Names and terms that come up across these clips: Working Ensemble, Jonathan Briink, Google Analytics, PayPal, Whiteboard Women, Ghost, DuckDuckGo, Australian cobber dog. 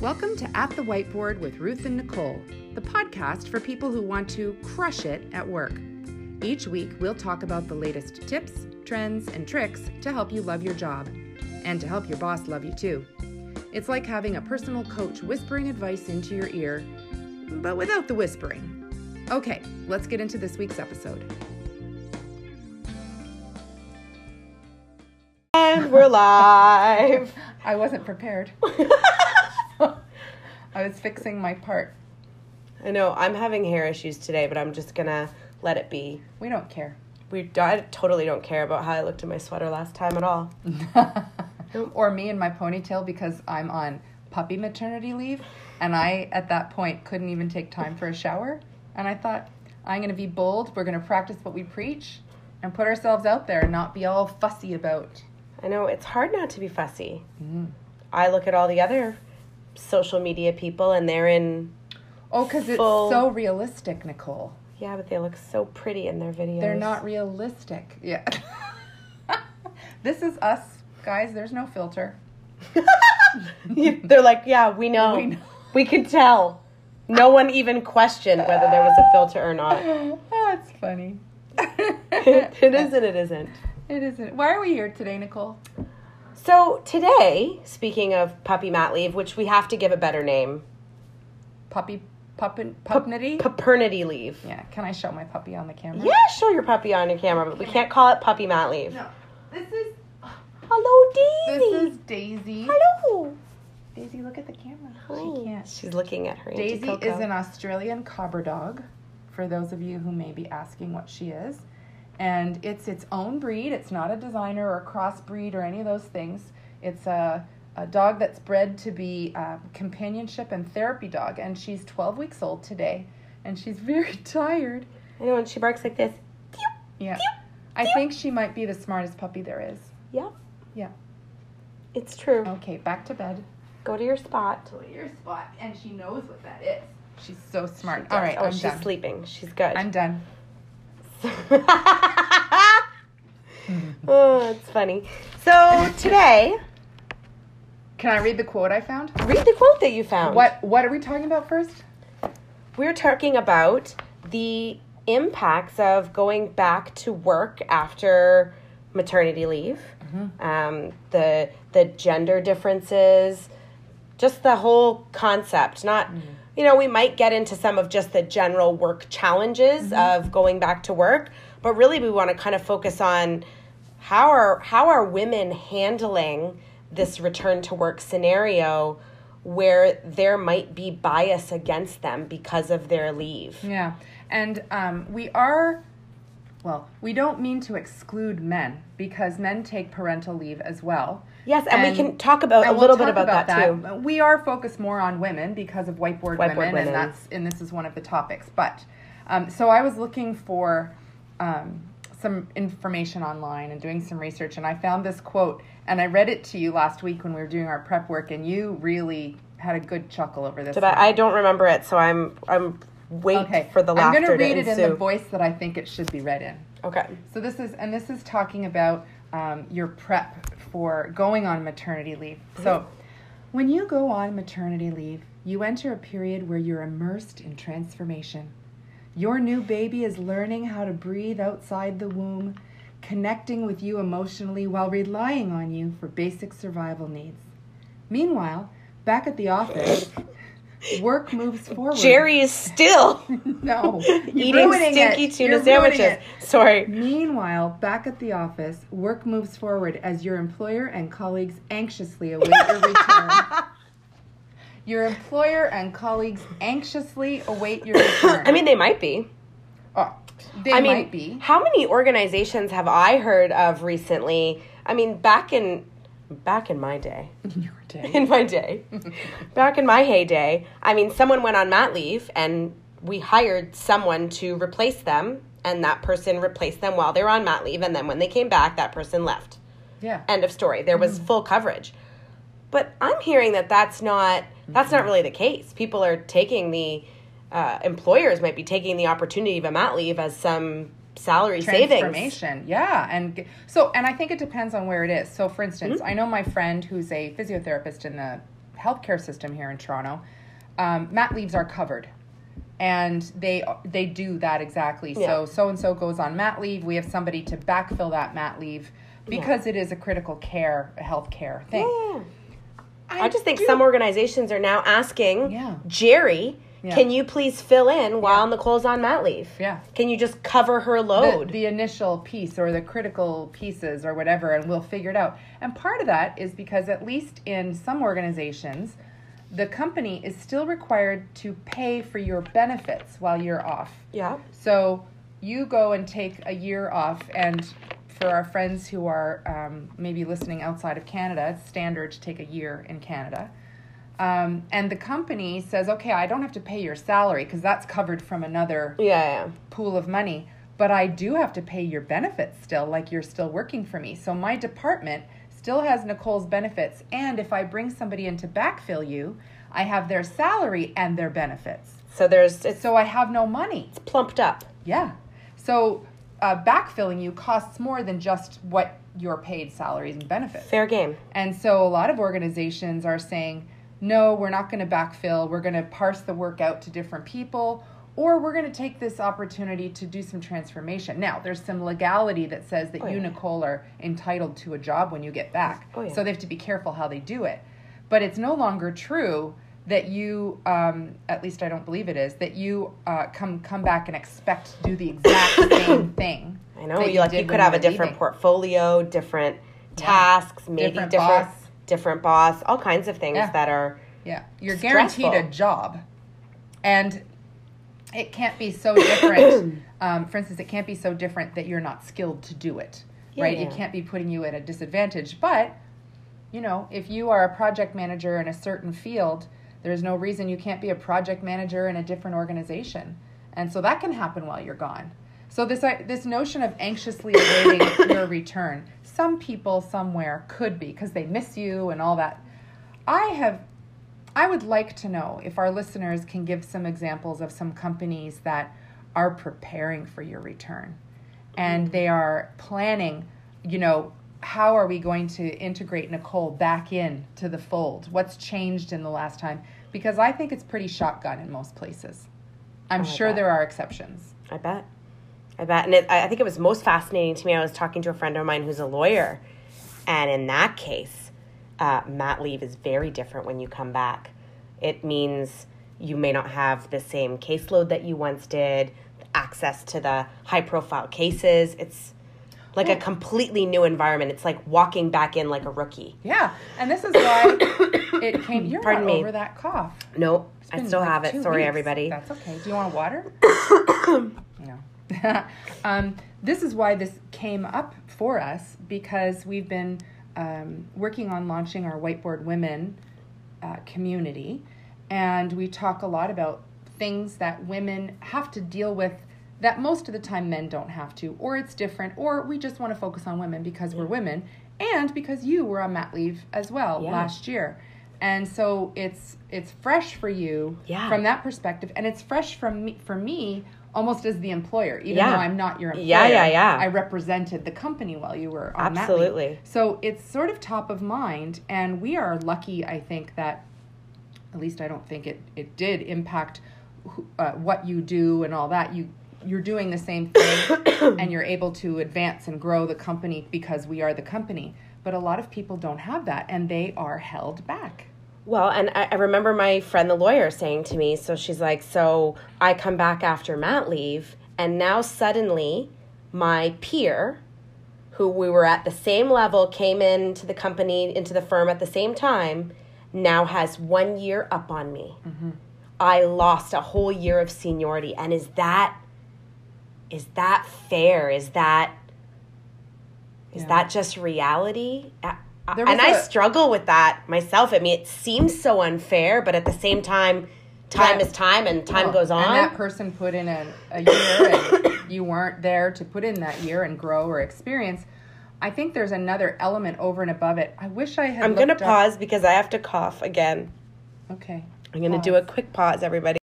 Welcome to At the Whiteboard with Ruth and Nicole, the podcast for people who want to crush it at work. Each week, we'll talk about the latest tips, trends, and tricks to help you love your job and to help your boss love you too. It's like having a personal coach whispering advice into your ear, but without the whispering. Okay, let's get into this week's episode. And we're live. I wasn't prepared. I was fixing my part. I know. I'm having hair issues today, but I'm just going to let it be. We don't care. I totally don't care about how I looked in my sweater last time at all. Or me and my ponytail, because I'm on puppy maternity leave, and I, at that point, couldn't even take time for a shower. And I thought, I'm going to be bold. We're going to practice what we preach and put ourselves out there and not be all fussy about. I know. It's hard not to be fussy. Mm. I look at all the other social media people, and they're in because it's so realistic, Nicole. Yeah, but they look so pretty in their videos. They're not realistic. Yeah. This is us, guys. There's no filter. They're like, yeah, we know. We can tell. No one even questioned whether there was a filter or not. That's funny. It isn't. Why are we here today, Nicole? So today, speaking of puppy mat leave, which we have to give a better name. Papernity leave. Yeah. Can I show my puppy on the camera? Yeah, show your puppy on your camera, but we can't call it puppy mat leave. No. This is... Hello, Daisy. This is Daisy. Hello. Daisy, look at the camera. Hi. She can't. She's looking at her Daisy Auntie Coco. Is an Australian cobber dog, for those of you who may be asking what she is. And it's its own breed. It's not a designer or a crossbreed or any of those things. It's a dog that's bred to be a companionship and therapy dog. And she's 12 weeks old today. And she's very tired. I know, and she barks like this. Yeah. I think she might be the smartest puppy there is. Yep. Yeah. It's true. Okay, back to bed. Go to your spot. And she knows what that is. She's so smart. All right, I'm done. She's sleeping. She's good. I'm done. Oh, it's funny. So today, can I read the quote I found? Read the quote that you found. What are we talking about first? We're talking about the impacts of going back to work after maternity leave, the gender differences, just the whole concept. You know, we might get into some of just the general work challenges of going back to work, but really we want to kind of focus on how are women handling this return to work scenario where there might be bias against them because of their leave. Yeah. And we don't mean to exclude men, because men take parental leave as well. Yes, and we can talk about a little bit about that, too. We are focused more on women because of Whiteboard Women. And this is one of the topics. But so I was looking for some information online and doing some research, and I found this quote, and I read it to you last week when we were doing our prep work, and you really had a good chuckle over this. But I don't remember it, so I'm for the laughter. I'm going to read it in the voice that I think it should be read in. Okay. So this is talking about your prep for going on maternity leave. Mm-hmm. So when you go on maternity leave, you enter a period where you're immersed in transformation. Your new baby is learning how to breathe outside the womb, connecting with you emotionally while relying on you for basic survival needs. Meanwhile, back at the office... Work moves forward. Jerry is still eating stinky tuna sandwiches. Sorry. Meanwhile, back at the office, work moves forward as your employer and colleagues anxiously await your return. I mean, they might be. Might be. How many organizations have I heard of recently? I mean, back in my day. In your day. In my day. Back in my heyday. I mean, someone went on mat leave and we hired someone to replace them, and that person replaced them while they were on mat leave, and then when they came back, that person left. Yeah. End of story. There was full coverage. But I'm hearing that that's not really the case. People are taking employers might be taking the opportunity of a mat leave as some salary savings. Transformation, yeah. And I think it depends on where it is. So, for instance, I know my friend who's a physiotherapist in the healthcare system here in Toronto, mat leaves are covered. And they do that exactly. Yeah. So-and-so goes on mat leave. We have somebody to backfill that mat leave because it is a critical care, health care thing. Yeah. I just think some organizations are now asking Jerry, can you please fill in while Nicole's on mat leave? Yeah. Can you just cover her load? The initial piece or the critical pieces or whatever, and we'll figure it out. And part of that is because at least in some organizations, the company is still required to pay for your benefits while you're off. Yeah. So you go and take a year off, and for our friends who are maybe listening outside of Canada, it's standard to take a year in Canada. And the company says, okay, I don't have to pay your salary because that's covered from another pool of money, but I do have to pay your benefits still, like you're still working for me. So my department still has Nicole's benefits, and if I bring somebody in to backfill you, I have their salary and their benefits. So I have no money. It's plumped up. Yeah. So backfilling you costs more than just what your paid salaries and benefits. Fair game. And so a lot of organizations are saying, no, we're not going to backfill. We're going to parse the work out to different people, or we're going to take this opportunity to do some transformation. Now, there's some legality that says that Nicole, are entitled to a job when you get back. Oh, yeah. So they have to be careful how they do it. But it's no longer true that you, at least I don't believe it is, that you come back and expect to do the exact same thing. I know. You could have a different portfolio, different tasks, maybe different boss, all kinds of things that are You're stressful. Guaranteed a job. And it can't be so different. For instance, it can't be so different that you're not skilled to do it, right? Yeah. It can't be putting you at a disadvantage. But, you know, if you are a project manager in a certain field, there's no reason you can't be a project manager in a different organization. And so that can happen while you're gone. So this notion of anxiously awaiting your return, some people somewhere could be because they miss you and all that. I would like to know if our listeners can give some examples of some companies that are preparing for your return and they are planning, you know, how are we going to integrate Nicole back in to the fold? What's changed in the last time? Because I think it's pretty shotgun in most places. I'm sure there are exceptions. I bet. And I think it was most fascinating to me. I was talking to a friend of mine who's a lawyer, and in that case, mat leave is very different when you come back. It means you may not have the same caseload that you once did, access to the high-profile cases. It's like a completely new environment. It's like walking back in like a rookie. Yeah, and this is why it came. You're Pardon not me. Over that cough. No, I still have it. Sorry, everybody. That's okay. Do you want water? No. This is why this came up for us, because we've been working on launching our Whiteboard Women community, and we talk a lot about things that women have to deal with that most of the time men don't have to, or it's different, or we just want to focus on women because we're women and because you were on mat leave as well last year. And so it's fresh for you from that perspective, and it's fresh for me almost as the employer, even though I'm not your employer. Yeah. I represented the company while you were on that. Absolutely. So it's sort of top of mind, and we are lucky, I think, that at least I don't think it did impact what you do and all that. You're doing the same thing, and you're able to advance and grow the company because we are the company. But a lot of people don't have that, and they are held back. Well, and I remember my friend, the lawyer, saying to me, so she's like, so I come back after mat leave, and now suddenly my peer, who we were at the same level, came into the company, into the firm at the same time, now has 1 year up on me. Mm-hmm. I lost a whole year of seniority. And is that fair? Is that just reality? I struggle with that myself. I mean, it seems so unfair, but at the same time, is time, and time goes on. And that person put in a year, and you weren't there to put in that year and grow or experience. I think there's another element over and above it. I wish I had. I'm going to pause because I have to cough again. Okay. I'm going to do a quick pause, everybody.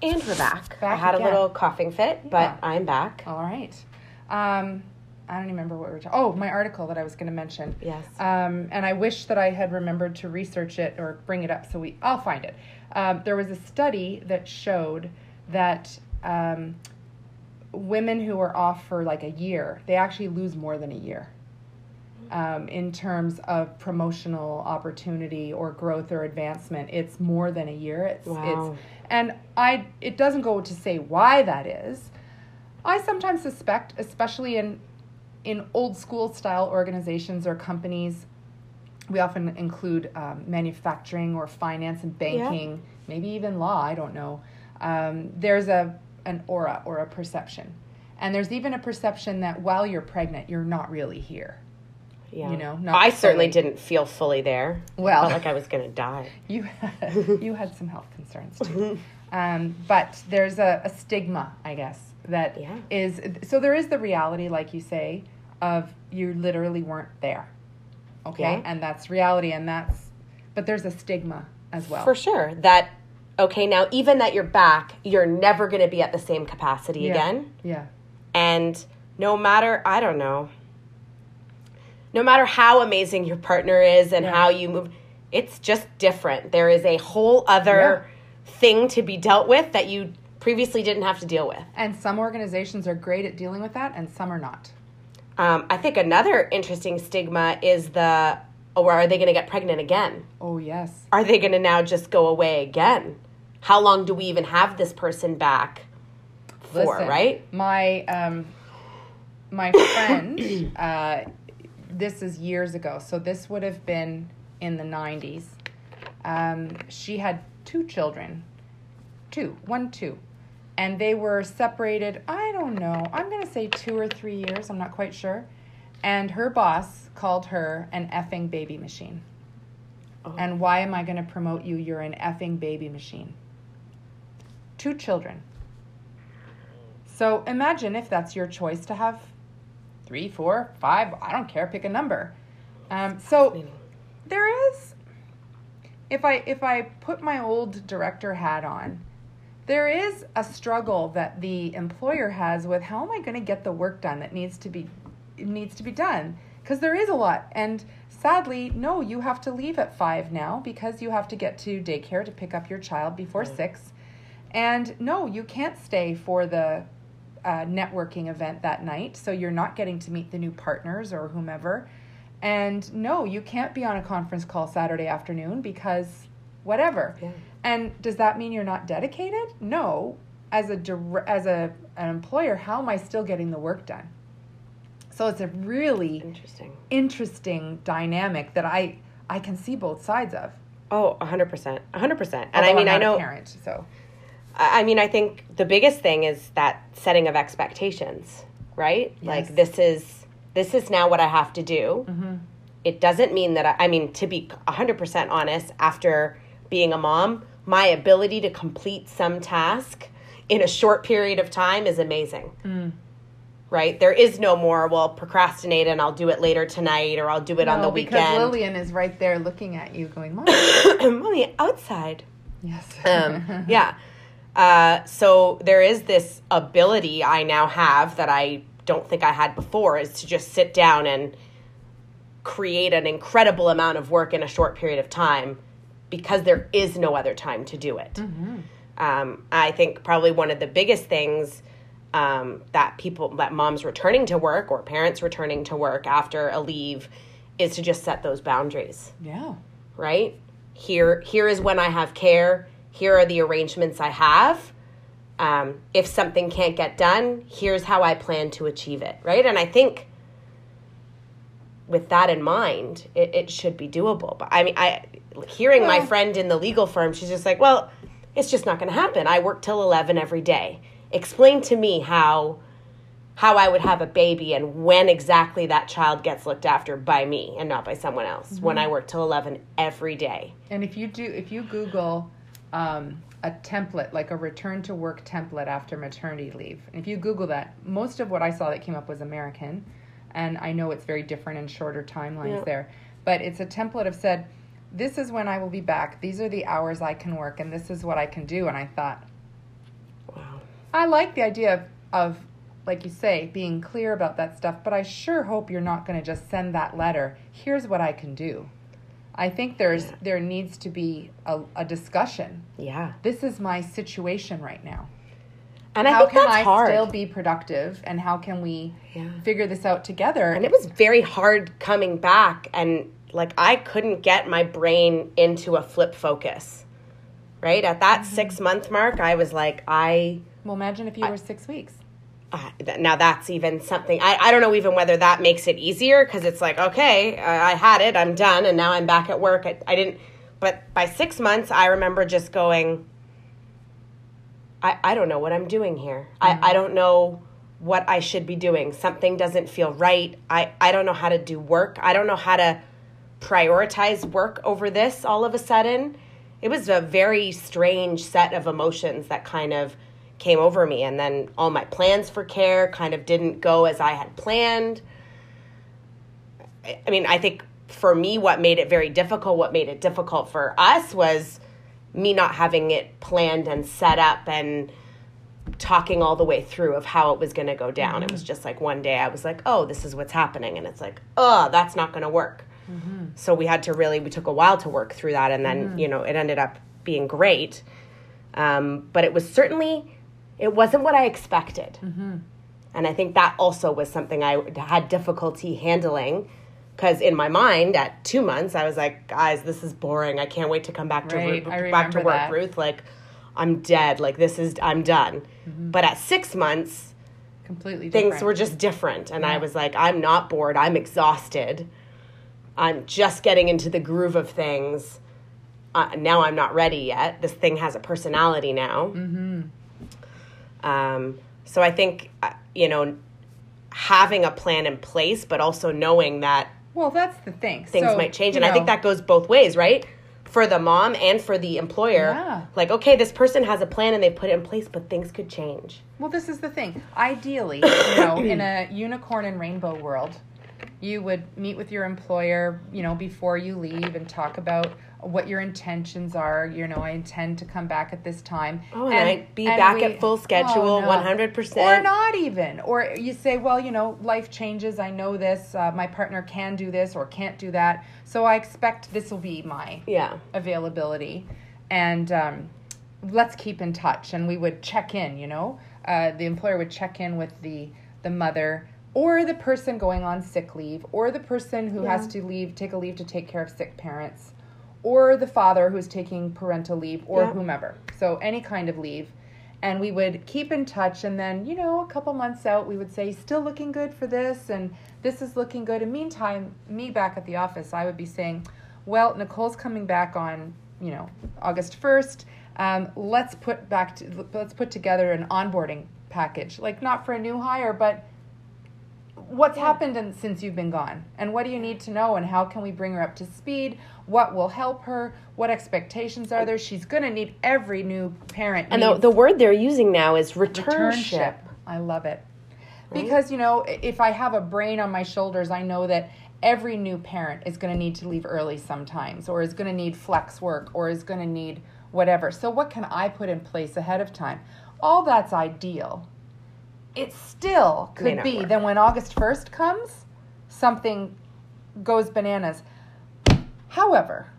And we're back. I had a little coughing fit, but I'm back. All right. I don't even remember what we were talking. Oh, my article that I was going to mention. Yes. And I wish that I had remembered to research it or bring it up. So I'll find it. There was a study that showed that women who are off for like a year, they actually lose more than a year in terms of promotional opportunity or growth or advancement. It's more than a year. Wow. It doesn't go to say why that is. I sometimes suspect, especially in old school style organizations or companies, we often include manufacturing or finance and banking, maybe even law, I don't know. There's an aura or a perception. And there's even a perception that while you're pregnant, you're not really here. Yeah. You know, I certainly didn't feel fully there. Well, I felt like I was going to die. You had some health concerns too. But there's a stigma, I guess, that is. So there is the reality, like you say, of you literally weren't there. Okay. Yeah. And that's reality. But there's a stigma as well. For sure. That, okay, now even that you're back, you're never going to be at the same capacity again. Yeah. And no matter how amazing your partner is and how you move, it's just different. There is a whole other thing to be dealt with that you previously didn't have to deal with. And some organizations are great at dealing with that and some are not. I think another interesting stigma is are they going to get pregnant again? Oh, yes. Are they going to now just go away again? How long do we even have this person back for, right? My friend, this is years ago, so this would have been in the 90s. She had two children, one, two, and they were separated, I don't know, I'm going to say 2 or 3 years, I'm not quite sure, and her boss called her an effing baby machine. Oh. And why am I going to promote you? You're an effing baby machine. Two children. So imagine if that's your choice to have 3, 4, 5, I don't care, pick a number. So there is, if I put my old director hat on, there is a struggle that the employer has with how am I going to get the work done that needs to be done? Because there is a lot. And sadly, no, you have to leave at 5 now because you have to get to daycare to pick up your child before 6. And no, you can't stay for the networking event that night, so you're not getting to meet the new partners or whomever. And no, you can't be on a conference call Saturday afternoon because whatever. Yeah. And does that mean you're not dedicated? No. As an employer, how am I still getting the work done? So it's a really interesting dynamic that I can see both sides of. Oh, 100%. 100%. And although I'm not a parent, so... I think the biggest thing is that setting of expectations, right? Yes. Like, this is now what I have to do. Mm-hmm. It doesn't mean that, to be 100% honest, after being a mom, my ability to complete some task in a short period of time is amazing, right? There is no more, well, procrastinate and I'll do it later tonight or I'll do it on the weekend. Because Lillian is right there looking at you going, Mommy. Mommy, outside. Yes. Yeah. So there is this ability I now have that I don't think I had before, is to just sit down and create an incredible amount of work in a short period of time because there is no other time to do it. Mm-hmm. I think probably one of the biggest things that moms returning to work or parents returning to work after a leave is to just set those boundaries. Yeah. Right? Here is when I have care. Here are the arrangements I have. If something can't get done, here's how I plan to achieve it, right? And I think with that in mind, it should be doable. But hearing my friend in the legal firm, she's just like, well, it's just not going to happen. I work till 11 every day. Explain to me how I would have a baby and when exactly that child gets looked after by me and not by someone else. Mm-hmm. When I work till 11 every day. And if you Google... a template, like a return to work template after maternity leave. And if you Google that, most of what I saw that came up was American. And I know it's very different and shorter timelines there. But it's a template of said, this is when I will be back. These are the hours I can work and this is what I can do. And I thought, wow. I like the idea of like you say, being clear about that stuff, but I sure hope you're not going to just send that letter, here's what I can do. I think there needs to be a discussion. Yeah. This is my situation right now. And I think that's hard. How can I still be productive, and how can we figure this out together? And it was very hard coming back, and like I couldn't get my brain into a flip focus. Right? At that 6-month mark, I was like, Well, imagine if you were 6 weeks. Now that's even something. I don't know even whether that makes it easier, because it's like, okay, I had it, I'm done, and now I'm back at work. I didn't. But by 6 months, I remember just going, I don't know what I'm doing here. Mm-hmm. I don't know what I should be doing. Something doesn't feel right. I don't know how to do work. I don't know how to prioritize work over this all of a sudden. It was a very strange set of emotions that kind of came over me. And then all my plans for care kind of didn't go as I had planned. I mean, I think for me, what made it difficult for us was me not having it planned and set up and talking all the way through of how it was going to go down. Mm-hmm. It was just like one day I was like, oh, this is what's happening. And it's like, oh, that's not going to work. Mm-hmm. So we took a while to work through that, and then, it ended up being great. But it was it wasn't what I expected. Mm-hmm. And I think that also was something I had difficulty handling, because in my mind at 2 months, I was like, guys, this is boring. I can't wait to come back back to work, that. Ruth. Like, I'm dead. Like, I'm done. Mm-hmm. But at 6 months, completely different. Things were just different. And I was like, I'm not bored. I'm exhausted. I'm just getting into the groove of things. Now I'm not ready yet. This thing has a personality now. Mm-hmm. So I think, having a plan in place, but also knowing that. Well, that's the thing. Things might change. And I think that goes both ways, right? For the mom and for the employer. Yeah. Like, okay, this person has a plan and they put it in place, but things could change. Well, this is the thing. Ideally, in a unicorn and rainbow world, you would meet with your employer, before you leave and talk about what your intentions are. I intend to come back at this time. Oh, and I'd be back at full schedule, 100%. Or not even. Or you say, well, life changes. I know this. My partner can do this or can't do that. So I expect this will be my availability. And let's keep in touch. And we would check in, the employer would check in with the mother, or the person going on sick leave, or the person who has to take a leave to take care of sick parents, or the father who's taking parental leave, or whomever. So any kind of leave. And we would keep in touch, and then, a couple months out, we would say, still looking good for this, and this is looking good. And meantime, me back at the office, I would be saying, well, Nicole's coming back on, August 1st. Let's put together an onboarding package. Like, not for a new hire, but what's happened since you've been gone, and what do you need to know, and how can we bring her up to speed? What will help her? What expectations are there? She's going to need every new parent. And the word they're using now is returnship. I love it. Right? Because, if I have a brain on my shoulders, I know that every new parent is going to need to leave early sometimes, or is going to need flex work, or is going to need whatever. So what can I put in place ahead of time? All that's ideal. It still could be that when August 1st comes, something goes bananas. However,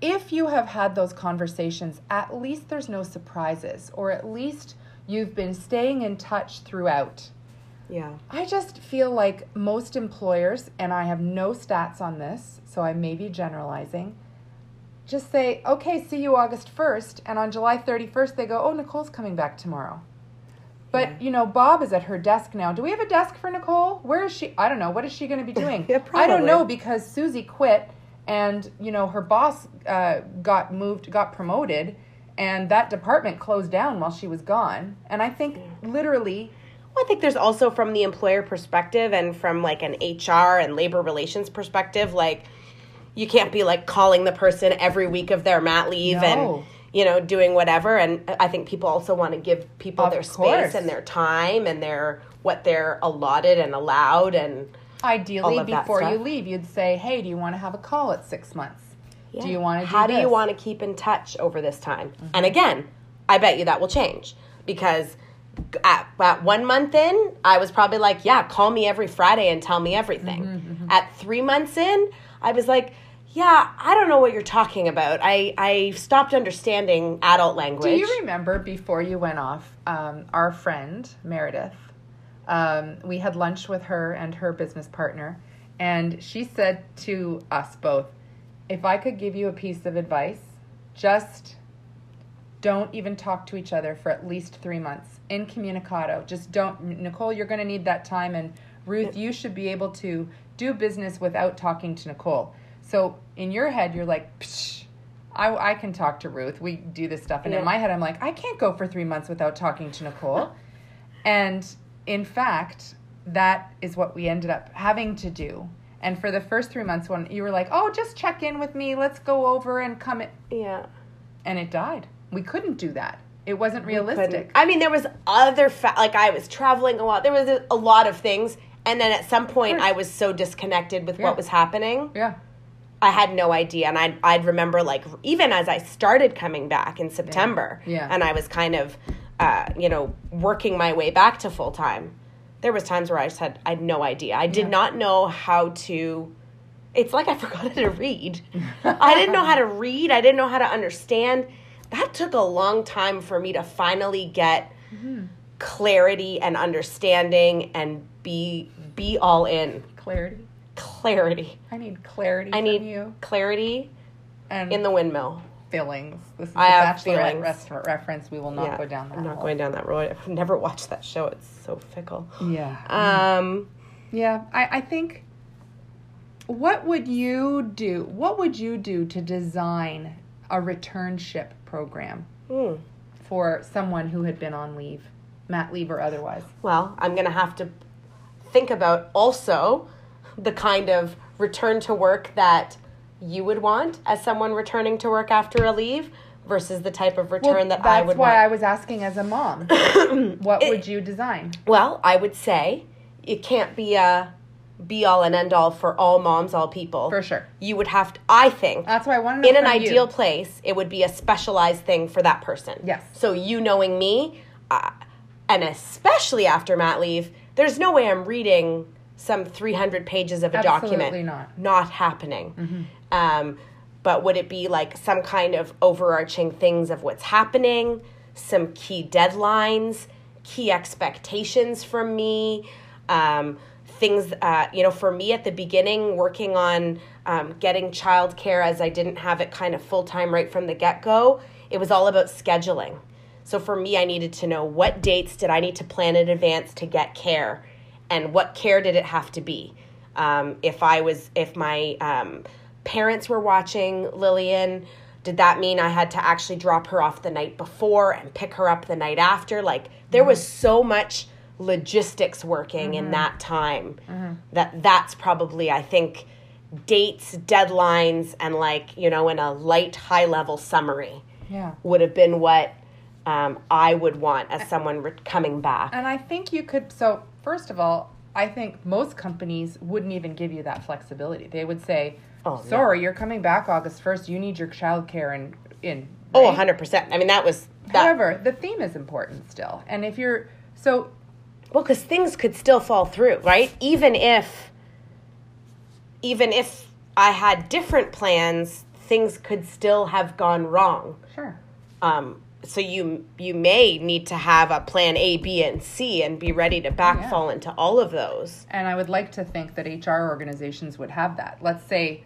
if you have had those conversations, at least there's no surprises, or at least you've been staying in touch throughout. Yeah. I just feel like most employers, and I have no stats on this, so I may be generalizing, just say, okay, see you August 1st, and on July 31st they go, oh, Nicole's coming back tomorrow. But, Bob is at her desk now. Do we have a desk for Nicole? Where is she? I don't know. What is she going to be doing? Yeah, probably. I don't know, because Susie quit, and, her boss got promoted, and that department closed down while she was gone. And I think literally... Well, I think there's also from the employer perspective and from, like, an HR and labor relations perspective, like, you can't be, like, calling the person every week of their mat leave and... doing whatever. And I think people also want to give people their space and their time and what they're allotted and allowed. And ideally, before you leave, you'd say, hey, do you want to have a call at 6 months? Yeah. Do you want to do this? How do you want to keep in touch over this time? Mm-hmm. And again, I bet you that will change, because at 1 month in, I was probably like, yeah, call me every Friday and tell me everything. Mm-hmm, mm-hmm. At 3 months in, I was like, yeah, I don't know what you're talking about. I stopped understanding adult language. Do you remember before you went off, our friend, Meredith, we had lunch with her and her business partner, and she said to us both, if I could give you a piece of advice, just don't even talk to each other for at least 3 months. Incommunicado. Just don't. Nicole, you're going to need that time, and Ruth, you should be able to do business without talking to Nicole. So in your head, you're like, psh, I can talk to Ruth. We do this stuff. And in my head, I'm like, I can't go for 3 months without talking to Nicole. And in fact, that is what we ended up having to do. And for the first 3 months, when you were like, oh, just check in with me. Let's go over and come in. Yeah. And it died. We couldn't do that. It wasn't realistic. I mean, there was other, I was traveling a lot. There was a lot of things. And then at some point, I was so disconnected with what was happening. Yeah. I had no idea. And I'd remember, even as I started coming back in September, and I was kind of, working my way back to full time, there was times where I had no idea. I did not know how to, it's like I forgot how to read. I didn't know how to read. I didn't know how to understand. That took a long time for me to finally get clarity and understanding and be all in. Clarity. I need clarity from you. Clarity and in the windmill. Feelings. This is a Bachelorette restaurant reference. We will not go down that road. I'm not going down that road. I've never watched that show. It's so fickle. Yeah. I think, what would you do? What would you do to design a returnship program for someone who had been on leave, mat leave or otherwise? Well, I'm going to have to think about also the kind of return to work that you would want as someone returning to work after a leave versus the type of return that I would want. That's why I was asking as a mom, what would you design? Well, I would say it can't be a be-all and end-all for all moms, all people. For sure. You would have to, I think. That's why I wanted to know. In an ideal place, it would be a specialized thing for that person. Yes. So you knowing me, and especially after mat leave, there's no way I'm reading some 300 pages of a document. Absolutely not. Not happening. Mm-hmm. But would it be like some kind of overarching things of what's happening, some key deadlines, key expectations from me, things, for me at the beginning, working on getting childcare as I didn't have it kind of full-time right from the get-go, it was all about scheduling. So for me, I needed to know what dates did I need to plan in advance to get care and what care did it have to be. If my parents were watching Lillian, did that mean I had to actually drop her off the night before and pick her up the night after? There was so much logistics working in that time that's probably, I think, dates, deadlines, and in a light, high-level summary would have been what I would want as someone coming back. And I think you could, so first of all, I think most companies wouldn't even give you that flexibility. They would say, you're coming back August 1st. You need your childcare in. Right? Oh, 100%. I mean, that was... That. However, the theme is important still. And if you're... So... Well, because things could still fall through, right? Even if I had different plans, things could still have gone wrong. Sure. So you may need to have a plan A, B, and C and be ready to backfall into all of those. And I would like to think that HR organizations would have that. Let's say,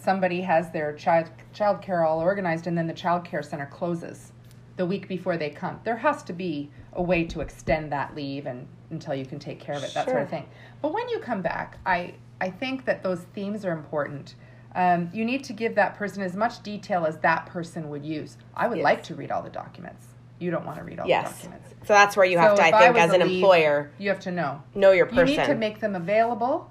somebody has their childcare all organized and then the childcare center closes the week before they come. There has to be a way to extend that leave and until you can take care of it, that sort of thing. But when you come back, I think that those themes are important. You need to give that person as much detail as that person would use. I would like to read all the documents. You don't want to read all the documents. So that's where you have to, I think, as an employer. You have to know your person. You need to make them available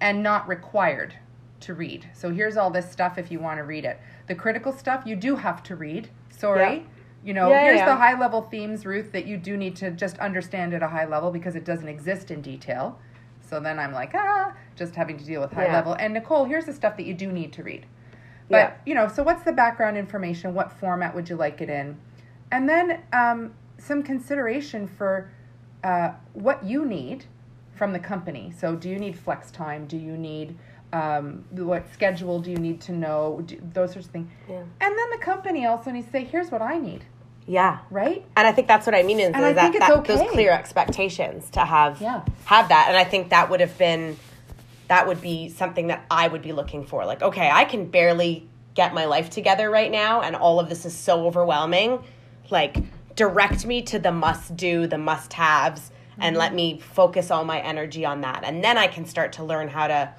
and not required to read. So here's all this stuff if you want to read it. The critical stuff, you do have to read. Sorry. Yeah. Here's the high-level themes, Ruth, that you do need to just understand at a high level because it doesn't exist in detail. So then I'm like, just having to deal with high level. And Nicole, here's the stuff that you do need to read. But, so what's the background information? What format would you like it in? And then some consideration for what you need from the company. So do you need flex time? Do you need what schedule do you need to know? Those sorts of things. Yeah. And then the company also needs to say, here's what I need. Yeah. Right? And I think that's what I mean. And I think it's okay. Those clear expectations to have that. And I think that would have been, that would be something that I would be looking for. Like, okay, I can barely get my life together right now. And all of this is so overwhelming. Like, direct me to the must-do, the must-haves, mm-hmm. and let me focus all my energy on that. And then I can start to learn how to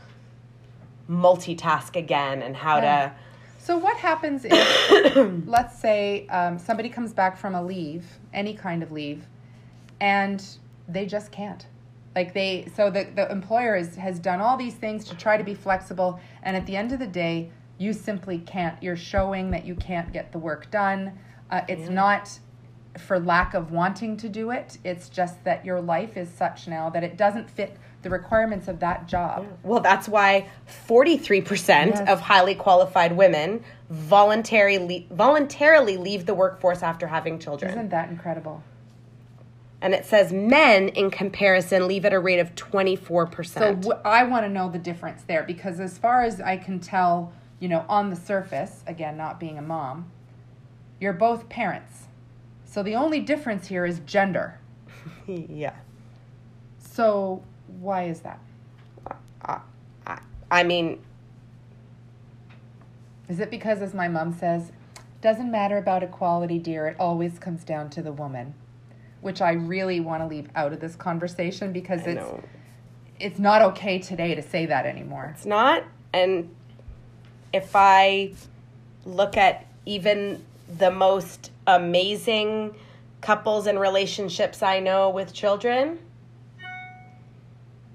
multitask again and how to... So what happens if, let's say, somebody comes back from a leave, any kind of leave, and they just can't. Like the employer has done all these things to try to be flexible, and at the end of the day, you simply can't. You're showing that you can't get the work done. It's not for lack of wanting to do it. It's just that your life is such now that it doesn't fit the requirements of that job. Yeah. Well, that's why 43% of highly qualified women voluntarily leave the workforce after having children. Isn't that incredible? And it says men, in comparison, leave at a rate of 24%. So I want to know the difference there, because as far as I can tell, you know, on the surface, again, not being a mom, you're both parents. So the only difference here is gender. Yeah. So... why is that? I mean... is it because, as my mom says, doesn't matter about equality, dear, it always comes down to the woman, which I really want to leave out of this conversation, because it's not okay today to say that anymore. It's not. And if I look at even the most amazing couples and relationships I know with children...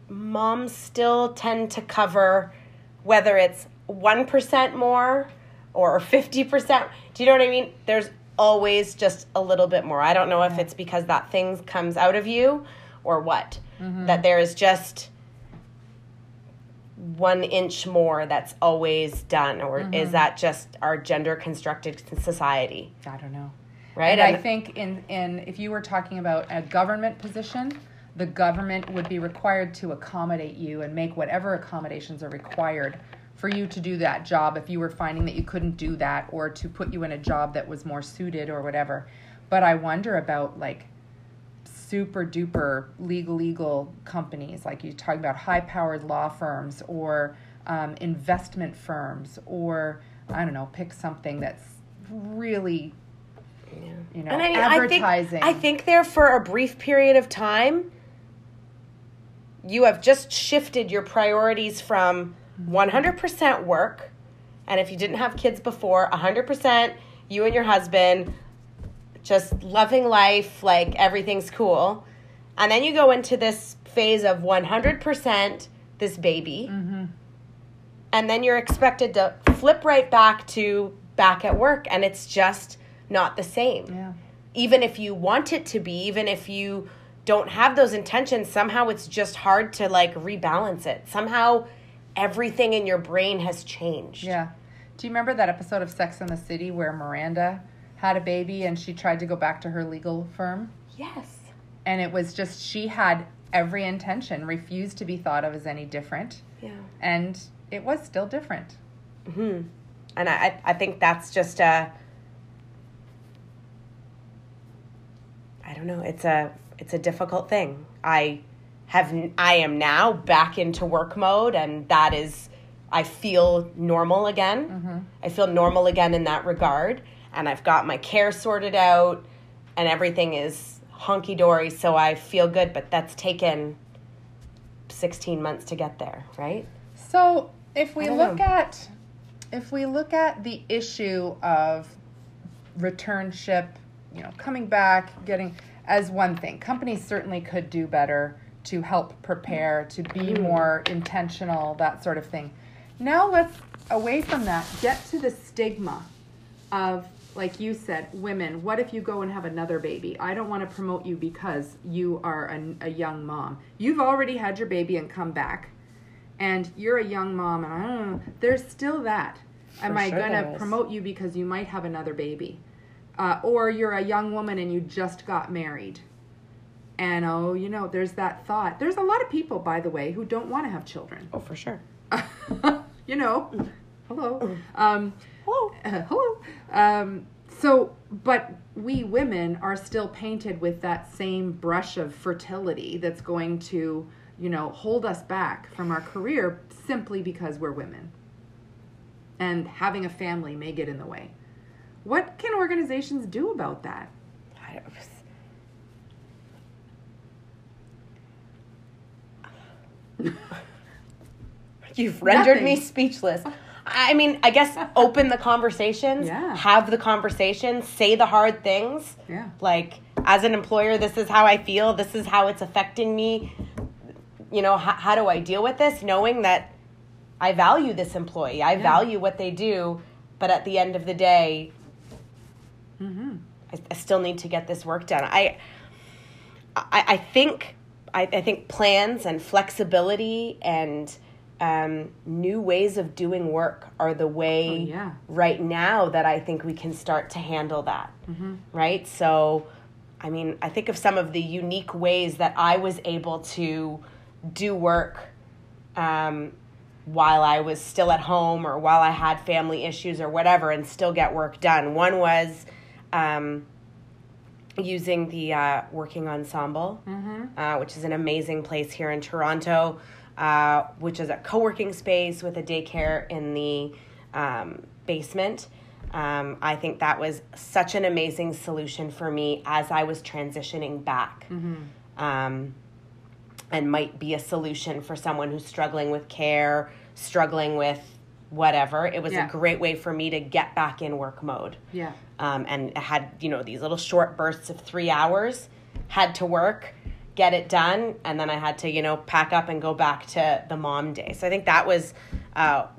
moms still tend to cover, whether it's 1% more or 50%. Do you know what I mean? There's always just a little bit more. I don't know if it's because that thing comes out of you or what, that there is just 1 inch more that's always done, or is that just our gender-constructed society? I don't know. Right? And I think in if you were talking about a government position... the government would be required to accommodate you and make whatever accommodations are required for you to do that job if you were finding that you couldn't do that, or to put you in a job that was more suited or whatever. But I wonder about, like, super duper legal companies, like you talk about high-powered law firms or investment firms, or, I don't know, pick something that's really, you know, and I mean, advertising. I think they're for a brief period of time. You have just shifted your priorities from 100% work, and if you didn't have kids before, 100% you and your husband, just loving life, like everything's cool. And then you go into this phase of 100% this baby, and then you're expected to flip right back at work, and it's just not the same. Yeah. Even if you want it to be, even if you don't have those intentions, somehow it's just hard to, like, rebalance it. Somehow everything in your brain has changed. Yeah. Do you remember that episode of Sex and the City where Miranda had a baby and she tried to go back to her legal firm? Yes. And it was just, she had every intention, refused to be thought of as any different. Yeah. And it was still different. Mm-hmm. And I think that's just a, I don't know, it's a difficult thing. I am now back into work mode, and that is, I feel normal again. Mm-hmm. I feel normal again in that regard, and I've got my care sorted out, and everything is hunky-dory, so I feel good, but that's taken 16 months to get there, right? So if we look at the issue of returnship, you know, coming back, getting, as one thing. Companies certainly could do better to help prepare, to be more intentional, that sort of thing. Now let's, away from that, get to the stigma of, like you said, women. What if you go and have another baby? I don't want to promote you because you are a young mom. You've already had your baby and come back, and you're a young mom, and I don't know. There's still that. Am I going to promote you because you might have another baby? Or you're a young woman and you just got married. And, oh, you know, there's that thought. There's a lot of people, by the way, who don't want to have children. Oh, for sure. You know, hello. Hello. Hello. So, but we women are still painted with that same brush of fertility that's going to, you know, hold us back from our career simply because we're women. And having a family may get in the way. What can organizations do about that? I don't know. You've rendered me speechless. I mean, I guess open the conversations, have the conversation, say the hard things. Yeah. Like, as an employer, this is how I feel. This is how it's affecting me. You know, how do I deal with this? Knowing that I value this employee. I value what they do. But at the end of the day, I still need to get this work done. I think plans and flexibility and new ways of doing work are the way right now that I think we can start to handle that, right? So, I mean, I think of some of the unique ways that I was able to do work while I was still at home or while I had family issues or whatever and still get work done. One was using the Working Ensemble, which is an amazing place here in Toronto, which is a co-working space with a daycare in the basement. I think that was such an amazing solution for me as I was transitioning back, and might be a solution for someone who's struggling with care, struggling with whatever. It was a great way for me to get back in work mode. Yeah. And I had, you know, these little short bursts of 3 hours, had to work, get it done, and then I had to, you know, pack up and go back to the mom day. So I think that was,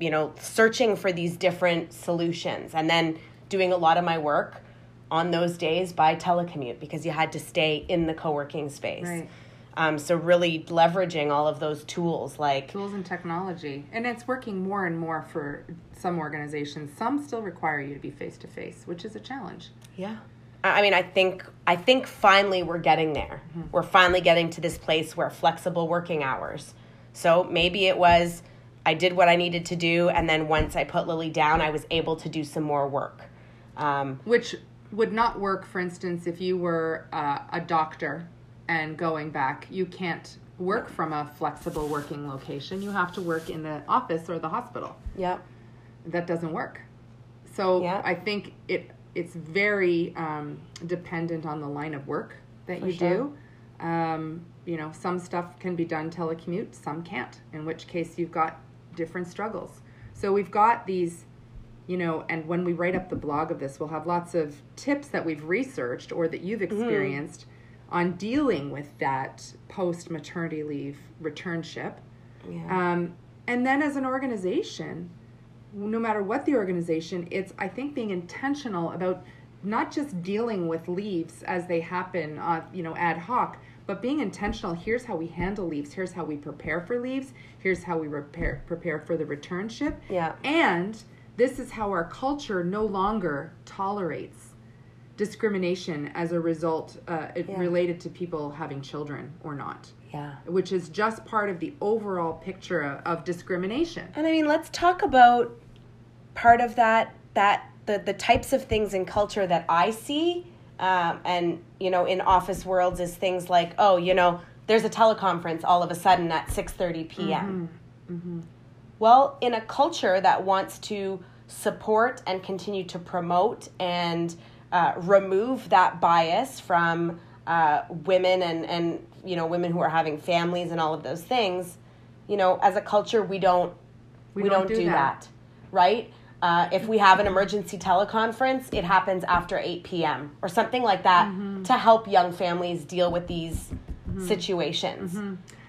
you know, searching for these different solutions and then doing a lot of my work on those days by telecommute because you had to stay in the co-working space. Right. So really leveraging all of those tools, like tools and technology, and it's working more and more for some organizations. Some still require you to be face to face, which is a challenge. Yeah, I mean, I think finally we're getting there. Mm-hmm. We're finally getting to this place where flexible working hours. So maybe it was I did what I needed to do, and then once I put Lily down, I was able to do some more work, which would not work, for instance, if you were a doctor. And going back, you can't work from a flexible working location. You have to work in the office or the hospital. Yep. That doesn't work. So I think it's very dependent on the line of work that you do. You know, some stuff can be done telecommute, some can't, in which case you've got different struggles. So we've got these, you know, and when we write up the blog of this, we'll have lots of tips that we've researched or that you've experienced on dealing with that post-maternity leave returnship. Yeah. And then as an organization, no matter what the organization, it's, I think, being intentional about not just dealing with leaves as they happen, you know, ad hoc, but being intentional. Here's how we handle leaves. Here's how we prepare for leaves. Here's how we prepare for the returnship. Yeah. And this is how our culture no longer tolerates discrimination as a result related to people having children or not, which is just part of the overall picture of discrimination. And I mean, let's talk about part of that the types of things in culture that I see and, you know, in office worlds is things like, oh, you know, there's a teleconference all of a sudden at 6:30 p.m. Well, in a culture that wants to support and continue to promote and remove that bias from women and, you know, women who are having families and all of those things, you know, as a culture, we don't do that. Right? If we have an emergency teleconference, it happens after 8 p.m. or something like that to help young families deal with these situations.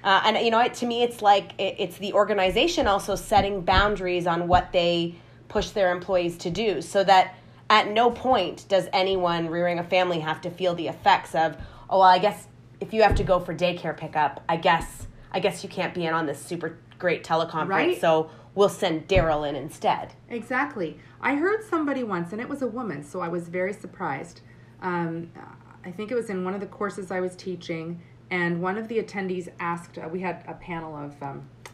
And, you know, to me, it's like it's the organization also setting boundaries on what they push their employees to do so that at no point does anyone rearing a family have to feel the effects of, oh, well, I guess if you have to go for daycare pickup, I guess you can't be in on this super great teleconference. Right? So we'll send Daryl in instead. Exactly. I heard somebody once, and it was a woman, so I was very surprised. I think it was in one of the courses I was teaching, and one of the attendees asked, we had a panel of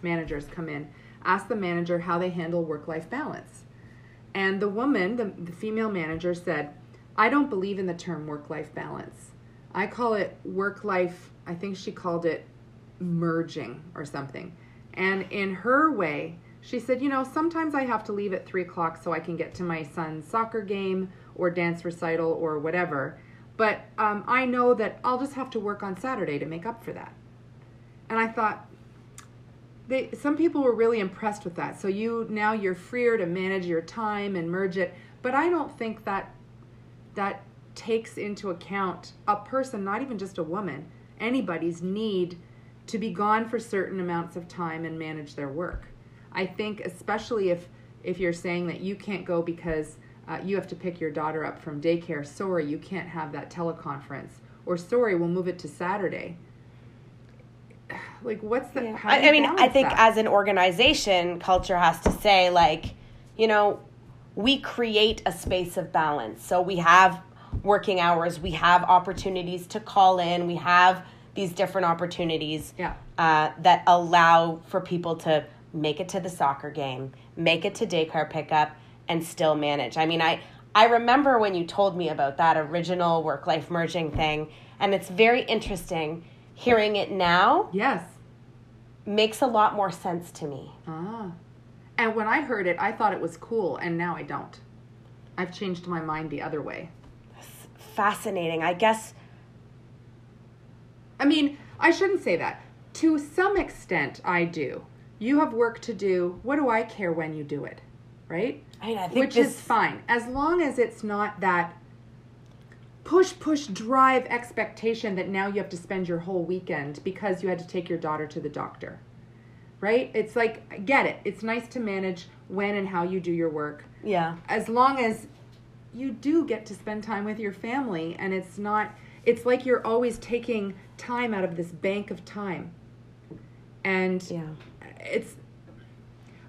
managers come in, asked the manager how they handle work-life balance. And the woman, the female manager, said, I don't believe in the term work-life balance. I call it work-life, I think she called it merging or something. And in her way, she said, you know, sometimes I have to leave at 3 o'clock so I can get to my son's soccer game or dance recital or whatever. But I know that I'll just have to work on Saturday to make up for that. And I thought, some people were really impressed with that. So now you're freer to manage your time and merge it. But I don't think that takes into account a person, not even just a woman, anybody's need to be gone for certain amounts of time and manage their work. I think especially if you're saying that you can't go because you have to pick your daughter up from daycare, sorry, you can't have that teleconference, or sorry, we'll move it to Saturday. Like, what's the... Yeah. How do you balance I think that? As an organization, culture has to say, like, you know, we create a space of balance. So we have working hours, we have opportunities to call in, we have these different opportunities that allow for people to make it to the soccer game, make it to daycare pickup, and still manage. I mean, I remember when you told me about that original work-life merging thing, and it's very interesting. Hearing it now, yes, makes a lot more sense to me. Ah. And when I heard it, I thought it was cool, and now I don't. I've changed my mind the other way. Fascinating. I guess... I mean, I shouldn't say that. To some extent, I do. You have work to do. What do I care when you do it, right? I mean, I think is fine. As long as it's not that push, drive expectation that now you have to spend your whole weekend because you had to take your daughter to the doctor, right? It's like, I get it. It's nice to manage when and how you do your work. Yeah. As long as you do get to spend time with your family and it's not... It's like you're always taking time out of this bank of time. And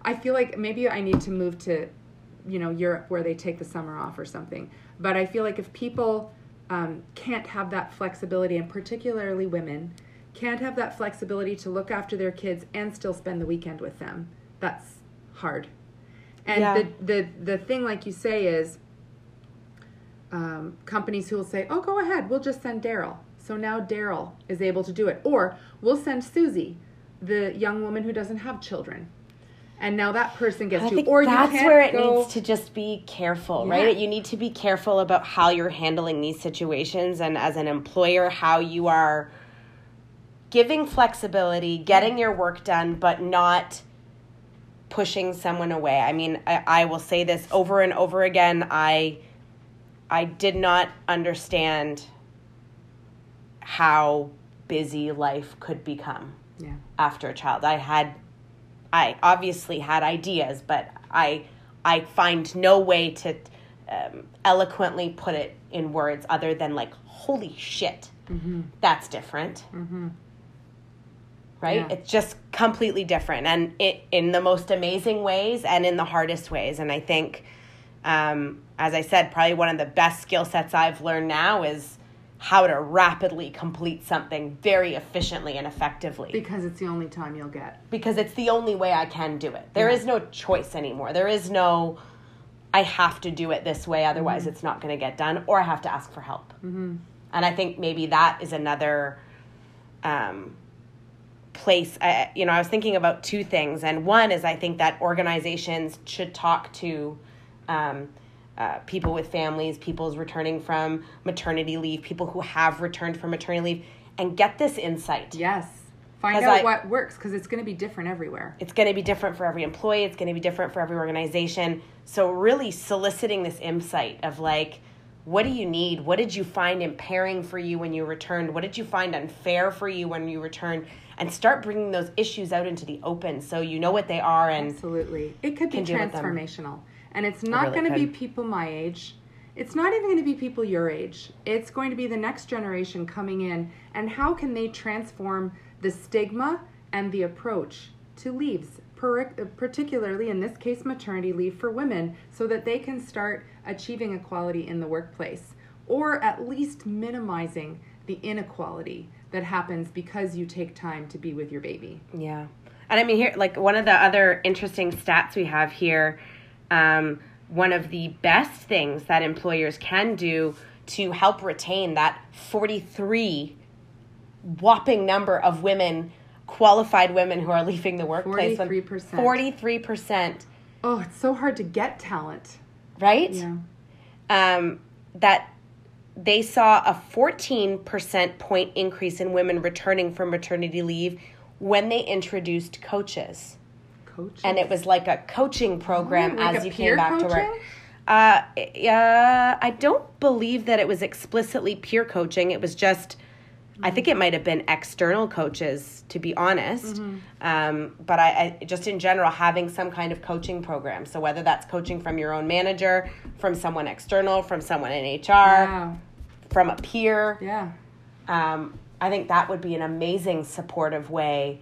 I feel like maybe I need to move to, you know, Europe where they take the summer off or something. But I feel like if people can't have that flexibility, and particularly women, can't have that flexibility to look after their kids and still spend the weekend with them, that's hard. And the thing, like you say, is... companies who will say, oh, go ahead, we'll just send Daryl. So now Daryl is able to do it. Or we'll send Susie, the young woman who doesn't have children. And now that person gets to. Or that's where it needs to just be careful, right? You need to be careful about how you're handling these situations and as an employer, how you are giving flexibility, getting your work done, but not pushing someone away. I mean, I will say this over and over again. I did not understand how busy life could become after a child. I obviously had ideas, but I find no way to eloquently put it in words other than like, holy shit, that's different, right? Yeah. It's just completely different, and it in the most amazing ways and in the hardest ways, and I think... as I said, probably one of the best skill sets I've learned now is how to rapidly complete something very efficiently and effectively. Because it's the only time you'll get. Because it's the only way I can do it. There is no choice anymore. There is no, I have to do it this way, otherwise it's not going to get done, or I have to ask for help. And I think maybe that is another place. I was thinking about two things, and one is I think that organizations should talk to people with families, people returning from maternity leave, people who have returned from maternity leave, and get this insight. Yes. Find out what works, because it's going to be different everywhere. It's going to be different for every employee. It's going to be different for every organization. So really soliciting this insight of like, what do you need? What did you find impairing for you when you returned? What did you find unfair for you when you returned? And start bringing those issues out into the open so you know what they are. And absolutely. It could be transformational. And it's not going to be people my age. It's not even going to be people your age. It's going to be the next generation coming in. And how can they transform the stigma and the approach to leaves, particularly in this case maternity leave for women, so that they can start achieving equality in the workplace, or at least minimizing the inequality that happens because you take time to be with your baby. Yeah. And I mean, here, like, one of the other interesting stats we have here, one of the best things that employers can do to help retain that 43 whopping number of women, qualified women who are leaving the workplace. 43%. 43%. Oh, it's so hard to get talent. Right? Yeah. That they saw a 14% point increase in women returning from maternity leave when they introduced coaches. Coaches? And it was like a coaching program as you came back to work. I don't believe that it was explicitly peer coaching. It was just, I think it might have been external coaches, to be honest. Mm-hmm. But I just in general, having some kind of coaching program. So whether that's coaching from your own manager, from someone external, from someone in HR, wow, from a peer. Yeah. I think that would be an amazing supportive way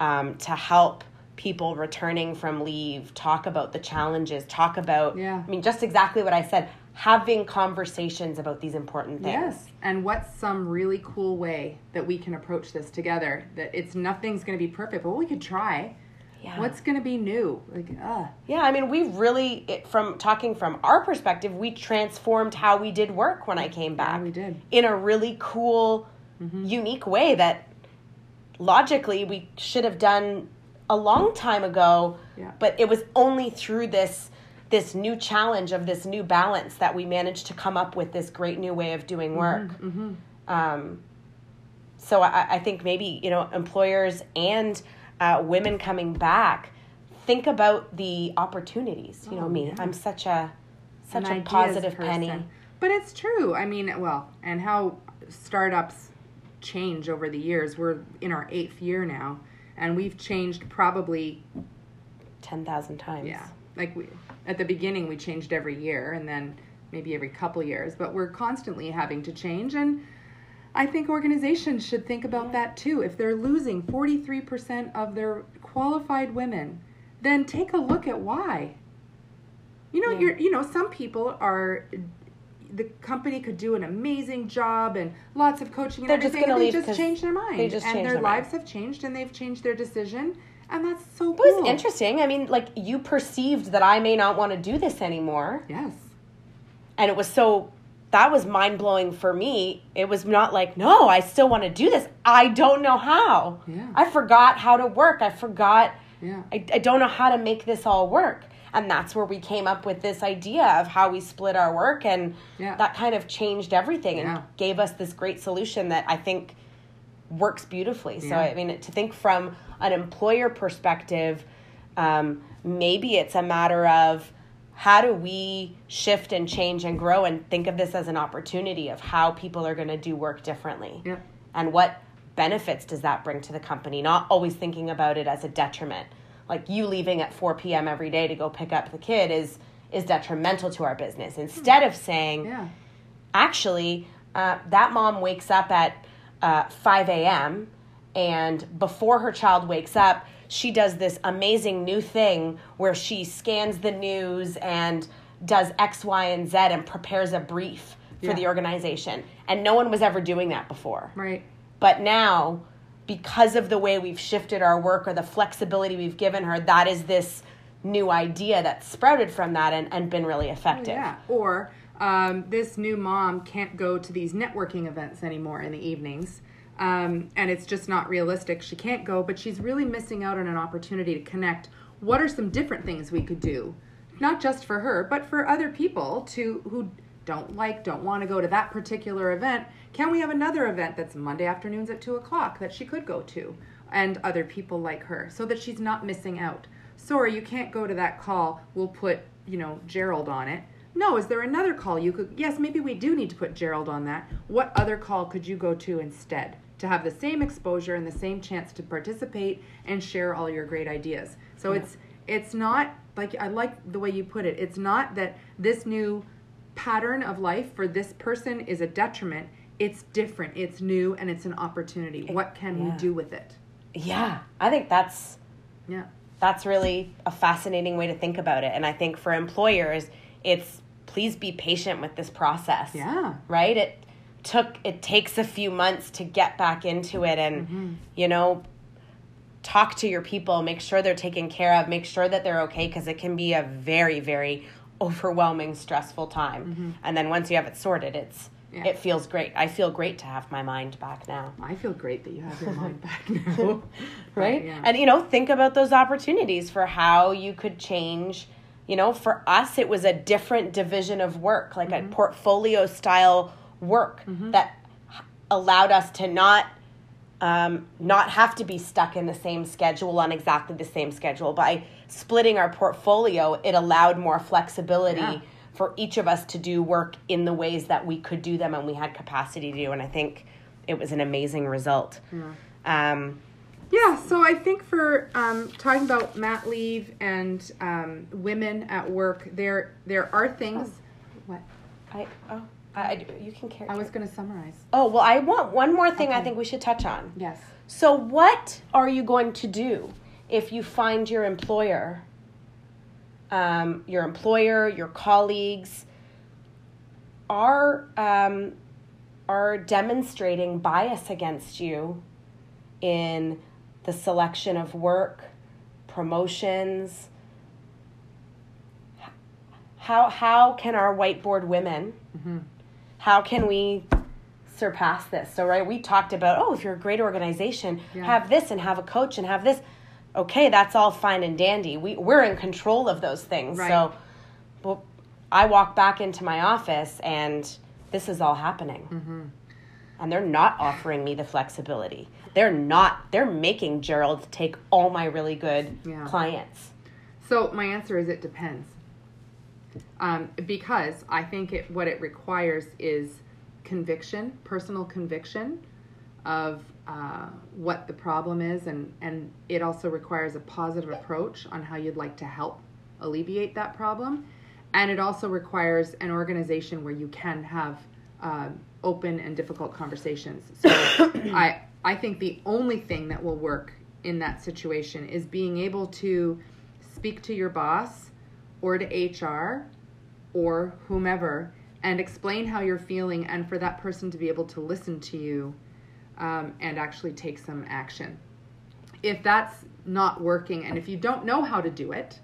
to help people returning from leave talk about the challenges, talk about, yeah, I mean, just exactly what I said, having conversations about these important things. Yes, and what's some really cool way that we can approach this together? That it's nothing's going to be perfect, but we could try. Yeah. What's going to be new? Yeah, I mean, we really, from talking from our perspective, we transformed how we did work when I came back. Yeah, we did. In a really cool, mm-hmm, unique way that logically we should have done a long time ago, yeah, but it was only through this new challenge of this new balance that we managed to come up with this great new way of doing work. Mm-hmm, mm-hmm. So I think maybe, you know, employers and women coming back, think about the opportunities. You know me, yeah, I'm such a positive person. Penny. But it's true. I mean, well, and how startups change over the years. We're in our 8th year now, and we've changed probably 10,000 times. Yeah. Like at the beginning, we changed every year and then maybe every couple years, but we're constantly having to change. And I think organizations should think about, yeah, that too. If they're losing 43% of their qualified women, then take a look at why. You know, yeah, some people are, the company could do an amazing job and lots of coaching and they're everything, and they just change their mind. They just and their lives mind. Have changed, and they've changed their decision. And that's so cool. It was interesting. I mean, like, you perceived that I may not want to do this anymore. Yes. And it was that was mind-blowing for me. It was not like, no, I still want to do this. I don't know how. Yeah. I forgot how to work. I forgot. Yeah. I don't know how to make this all work. And that's where we came up with this idea of how we split our work. And yeah, that kind of changed everything, yeah, and gave us this great solution that I think works beautifully. Yeah. So, I mean, to think from an employer perspective, maybe it's a matter of how do we shift and change and grow and think of this as an opportunity of how people are going to do work differently. Yeah. And what benefits does that bring to the company? Not always thinking about it as a detriment. Like you leaving at 4 p.m. every day to go pick up the kid is detrimental to our business. Instead of saying, yeah, actually, that mom wakes up at 5 a.m., and before her child wakes up, she does this amazing new thing where she scans the news and does X, Y, and Z and prepares a brief for, yeah, the organization. And no one was ever doing that before. Right. But now, because of the way we've shifted our work or the flexibility we've given her, that is this new idea that sprouted from that and been really effective. Oh, yeah. Or this new mom can't go to these networking events anymore in the evenings. And it's just not realistic. She can't go, but she's really missing out on an opportunity to connect. What are some different things we could do? Not just for her, but for other people who don't want to go to that particular event. Can we have another event that's Monday afternoons at 2:00 that she could go to, and other people like her, so that she's not missing out? Sorry, you can't go to that call. We'll put, Gerald on it. No, is there another call you could? Yes, maybe we do need to put Gerald on that. What other call could you go to instead to have the same exposure and the same chance to participate and share all your great ideas? So yeah, it's not, like, I like the way you put it. It's not that this new pattern of life for this person is a detriment. It's different, it's new, and it's an opportunity. What can, yeah, we do with it? Yeah, I think that's, yeah, that's really a fascinating way to think about it. And I think for employers, it's please be patient with this process. Yeah. Right? It takes a few months to get back into it and, you know, talk to your people, make sure they're taken care of, make sure that they're okay, because it can be a very, very overwhelming, stressful time. And then once you have it sorted, it feels great. I feel great to have my mind back now. I feel great that you have your mind back now. Right? But, yeah. And, you know, think about those opportunities for how you could change. You know, for us, it was a different division of work, like a portfolio style work that allowed us to not have to be stuck in the same schedule on exactly the same schedule. By splitting our portfolio, it allowed more flexibility for each of us to do work in the ways that we could do them and we had capacity to do. And I think it was an amazing result. So I think for talking about mat leave and women at work, there are things. You can carry. I was going to summarize. Oh, well, I want one more thing. Okay. I think we should touch on. Yes. So what are you going to do if you find your employer, your colleagues are demonstrating bias against you in the selection of work, promotions? How can our whiteboard women, how can we surpass this? So, right, we talked about, if you're a great organization, have this and have a coach and have this. Okay, that's all fine and dandy. We're in control of those things. Right. So, well, I walk back into my office and this is all happening. And they're not offering me the flexibility. They're making Gerald take all my really good clients. So my answer is it depends. Because I think what it requires is conviction, personal conviction of what the problem is. And it also requires a positive approach on how you'd like to help alleviate that problem. And it also requires an organization where you can have open and difficult conversations. So I think the only thing that will work in that situation is being able to speak to your boss or to HR or whomever and explain how you're feeling, and for that person to be able to listen to you and actually take some action. If that's not working, and if you don't know how to do it,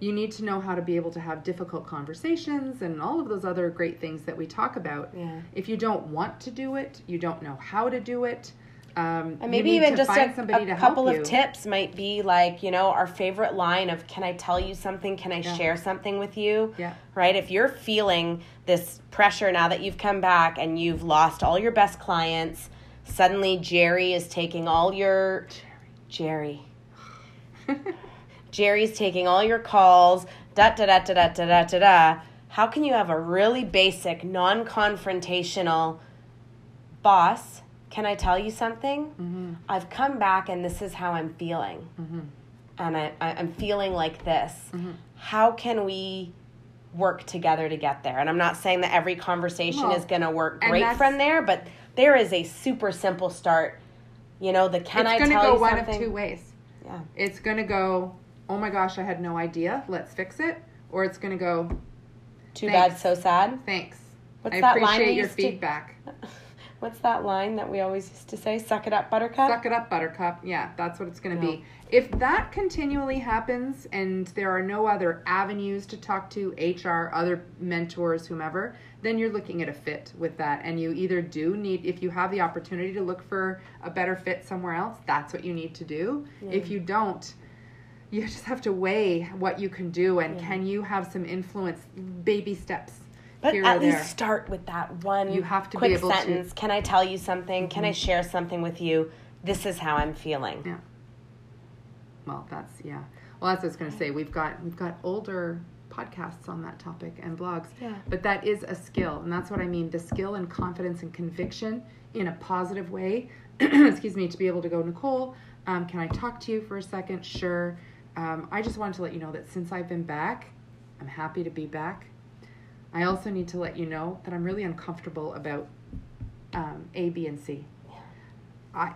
you need to know how to be able to have difficult conversations and all of those other great things that we talk about. Yeah. If you don't want to do it, you don't know how to do it. And maybe even just a couple of tips might be like, you know, our favorite line of, can I tell you something? Can I share something with you? Yeah. Right? If you're feeling this pressure now that you've come back and you've lost all your best clients, suddenly Jerry is taking all your... Jerry. Jerry's taking all your calls, da-da-da-da-da-da-da-da. How can you have a really basic, non-confrontational boss? Can I tell you something? I've come back and this is how I'm feeling. And I'm feeling like this. How can we work together to get there? And I'm not saying that every conversation is going to work great from there, but there is a super simple start. You know, the can I tell you something? It's going to go one of two ways. Yeah. It's going to go... oh my gosh, I had no idea, let's fix it. Or it's going to go, too bad, so sad. Thanks. What's that line? I appreciate your feedback. What's that line that we always used to say? Suck it up, buttercup? Suck it up, buttercup. Yeah, that's what it's going to be. If that continually happens and there are no other avenues to talk to, HR, other mentors, whomever, then you're looking at a fit with that. And you either do need, if you have the opportunity to look for a better fit somewhere else, that's what you need to do. Yeah. If you don't, you just have to weigh what you can do and can you have some influence, baby steps. But at least start with that one quick sentence. Can I tell you something? Can I share something with you? This is how I'm feeling. Yeah. Well, that's what I was going to say. We've got older podcasts on that topic and blogs. Yeah. But that is a skill, and that's what I mean, the skill and confidence and conviction in a positive way, excuse me, to be able to go, Nicole, can I talk to you for a second? Sure. I just wanted to let you know that since I've been back, I'm happy to be back. I also need to let you know that I'm really uncomfortable about A, B, and C. I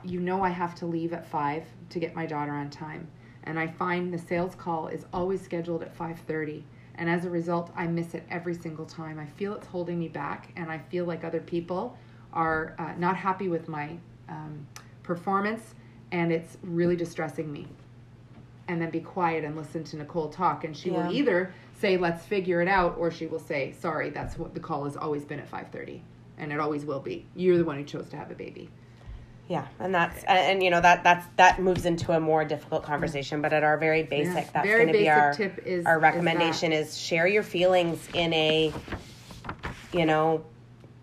have to leave at 5 to get my daughter on time. and I find the sales call is always scheduled at 5:30, and as a result, I miss it every single time. I feel it's holding me back, and I feel like other people are not happy with my performance, and it's really distressing me. And then be quiet and listen to Nicole talk, and she will either say, let's figure it out, or she will say, sorry, that's what the call has always been at 5:30, and it always will be. You're the one who chose to have a baby. Yeah, and that's that moves into a more difficult conversation. But at our very basic, that's going to be our tip is, our recommendation is share your feelings in a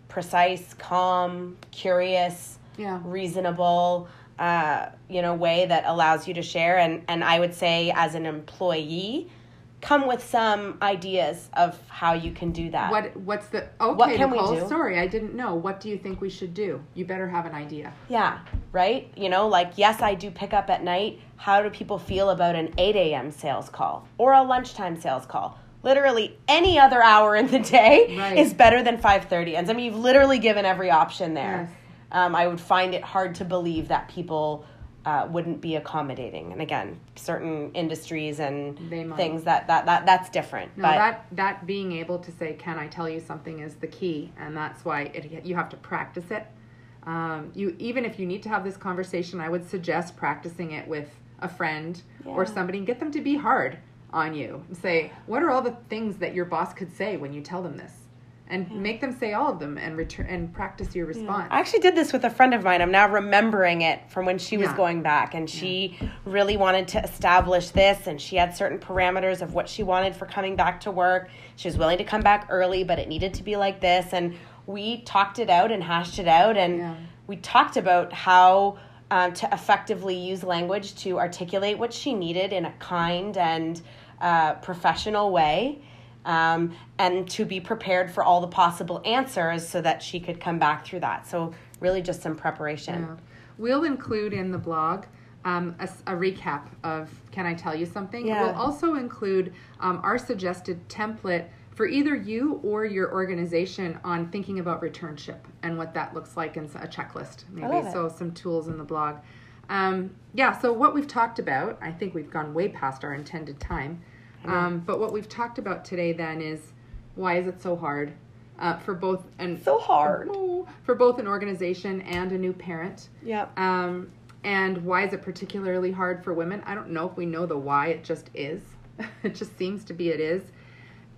precise, calm, curious, reasonable way that allows you to share. And I would say as an employee, come with some ideas of how you can do that. What can Nicole, we do? Sorry, I didn't know. What do you think we should do? You better have an idea. Yeah, right? Yes, I do pick up at night. How do people feel about an 8 a.m. sales call or a lunchtime sales call? Literally any other hour in the day is better than 5:30. And I mean, you've literally given every option there. Yes. I would find it hard to believe that people wouldn't be accommodating, and again, certain industries and things that's different. No, but that being able to say, "Can I tell you something?" is the key, and that's why you have to practice it. You even if you need to have this conversation, I would suggest practicing it with a friend or somebody, and get them to be hard on you and say, "What are all the things that your boss could say when you tell them this?" And make them say all of them and return and practice your response. I actually did this with a friend of mine. I'm now remembering it from when she was going back, and she really wanted to establish this, and she had certain parameters of what she wanted for coming back to work. She was willing to come back early, but it needed to be like this. And we talked it out and hashed it out, and we talked about how to effectively use language to articulate what she needed in a kind and professional way. And to be prepared for all the possible answers so that she could come back through that. So really just some preparation. Yeah. We'll include in the blog a recap of Can I Tell You Something? Yeah. We'll also include our suggested template for either you or your organization on thinking about returnship and what that looks like in a checklist maybe. So some tools in the blog. So what we've talked about, I think we've gone way past our intended time. But what we've talked about today then is why is it so hard for both an organization and a new parent. Yep. And why is it particularly hard for women? I don't know if we know the why. It just is. It just seems to be it is.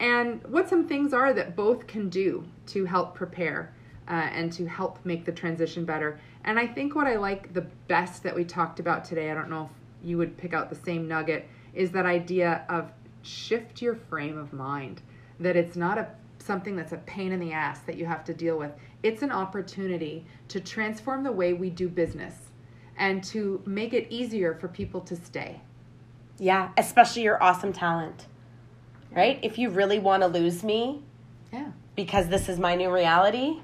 And what some things are that both can do to help prepare and to help make the transition better. And I think what I like the best that we talked about today, I don't know if you would pick out the same nugget, is that idea of shift your frame of mind, that it's not something that's a pain in the ass that you have to deal with. It's an opportunity to transform the way we do business and to make it easier for people to stay. Yeah, especially your awesome talent, right? If you really want to lose me because this is my new reality,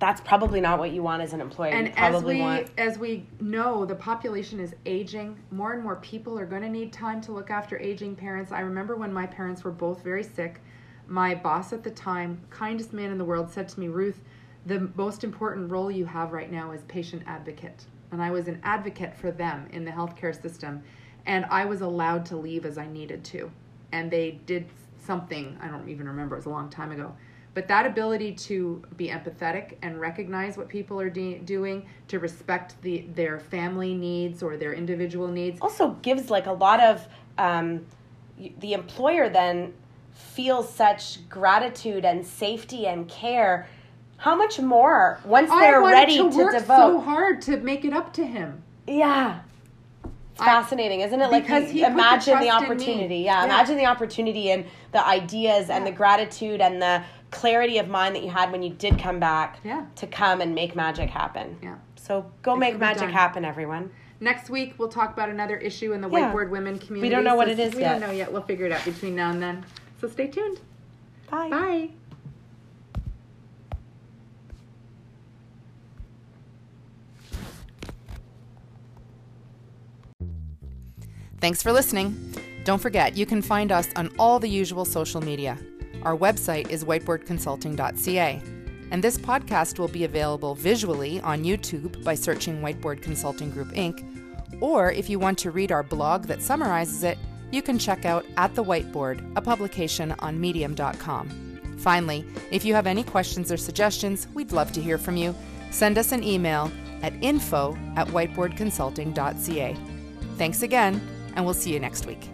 that's probably not what you want as an employer. And as we know, the population is aging. More and more people are going to need time to look after aging parents. I remember when my parents were both very sick, my boss at the time, kindest man in the world, said to me, Ruth, the most important role you have right now is patient advocate. And I was an advocate for them in the healthcare system. And I was allowed to leave as I needed to. And they did something, I don't even remember, it was a long time ago. But that ability to be empathetic and recognize what people are doing, to respect their family needs or their individual needs. Also gives a lot of, the employer then feels such gratitude and safety and care. How much more once they're ready to devote. I wanted to work so hard to make it up to him. Yeah. It's fascinating, isn't it? Because imagine the opportunity. Yeah, imagine the opportunity and the ideas and the gratitude and the clarity of mind that you had when you did come back to come and make magic happen. Yeah. So go make magic happen, everyone. Next week, we'll talk about another issue in the Whiteboard Women community. We don't know what it is yet. We don't know yet. We'll figure it out between now and then. So stay tuned. Bye. Bye. Thanks for listening. Don't forget, you can find us on all the usual social media. Our website is whiteboardconsulting.ca, and this podcast will be available visually on YouTube by searching Whiteboard Consulting Group, Inc., Or if you want to read our blog that summarizes it, you can check out At the Whiteboard, a publication on medium.com. Finally, if you have any questions or suggestions, we'd love to hear from you. Send us an email at info@whiteboardconsulting.ca. Thanks again, and we'll see you next week.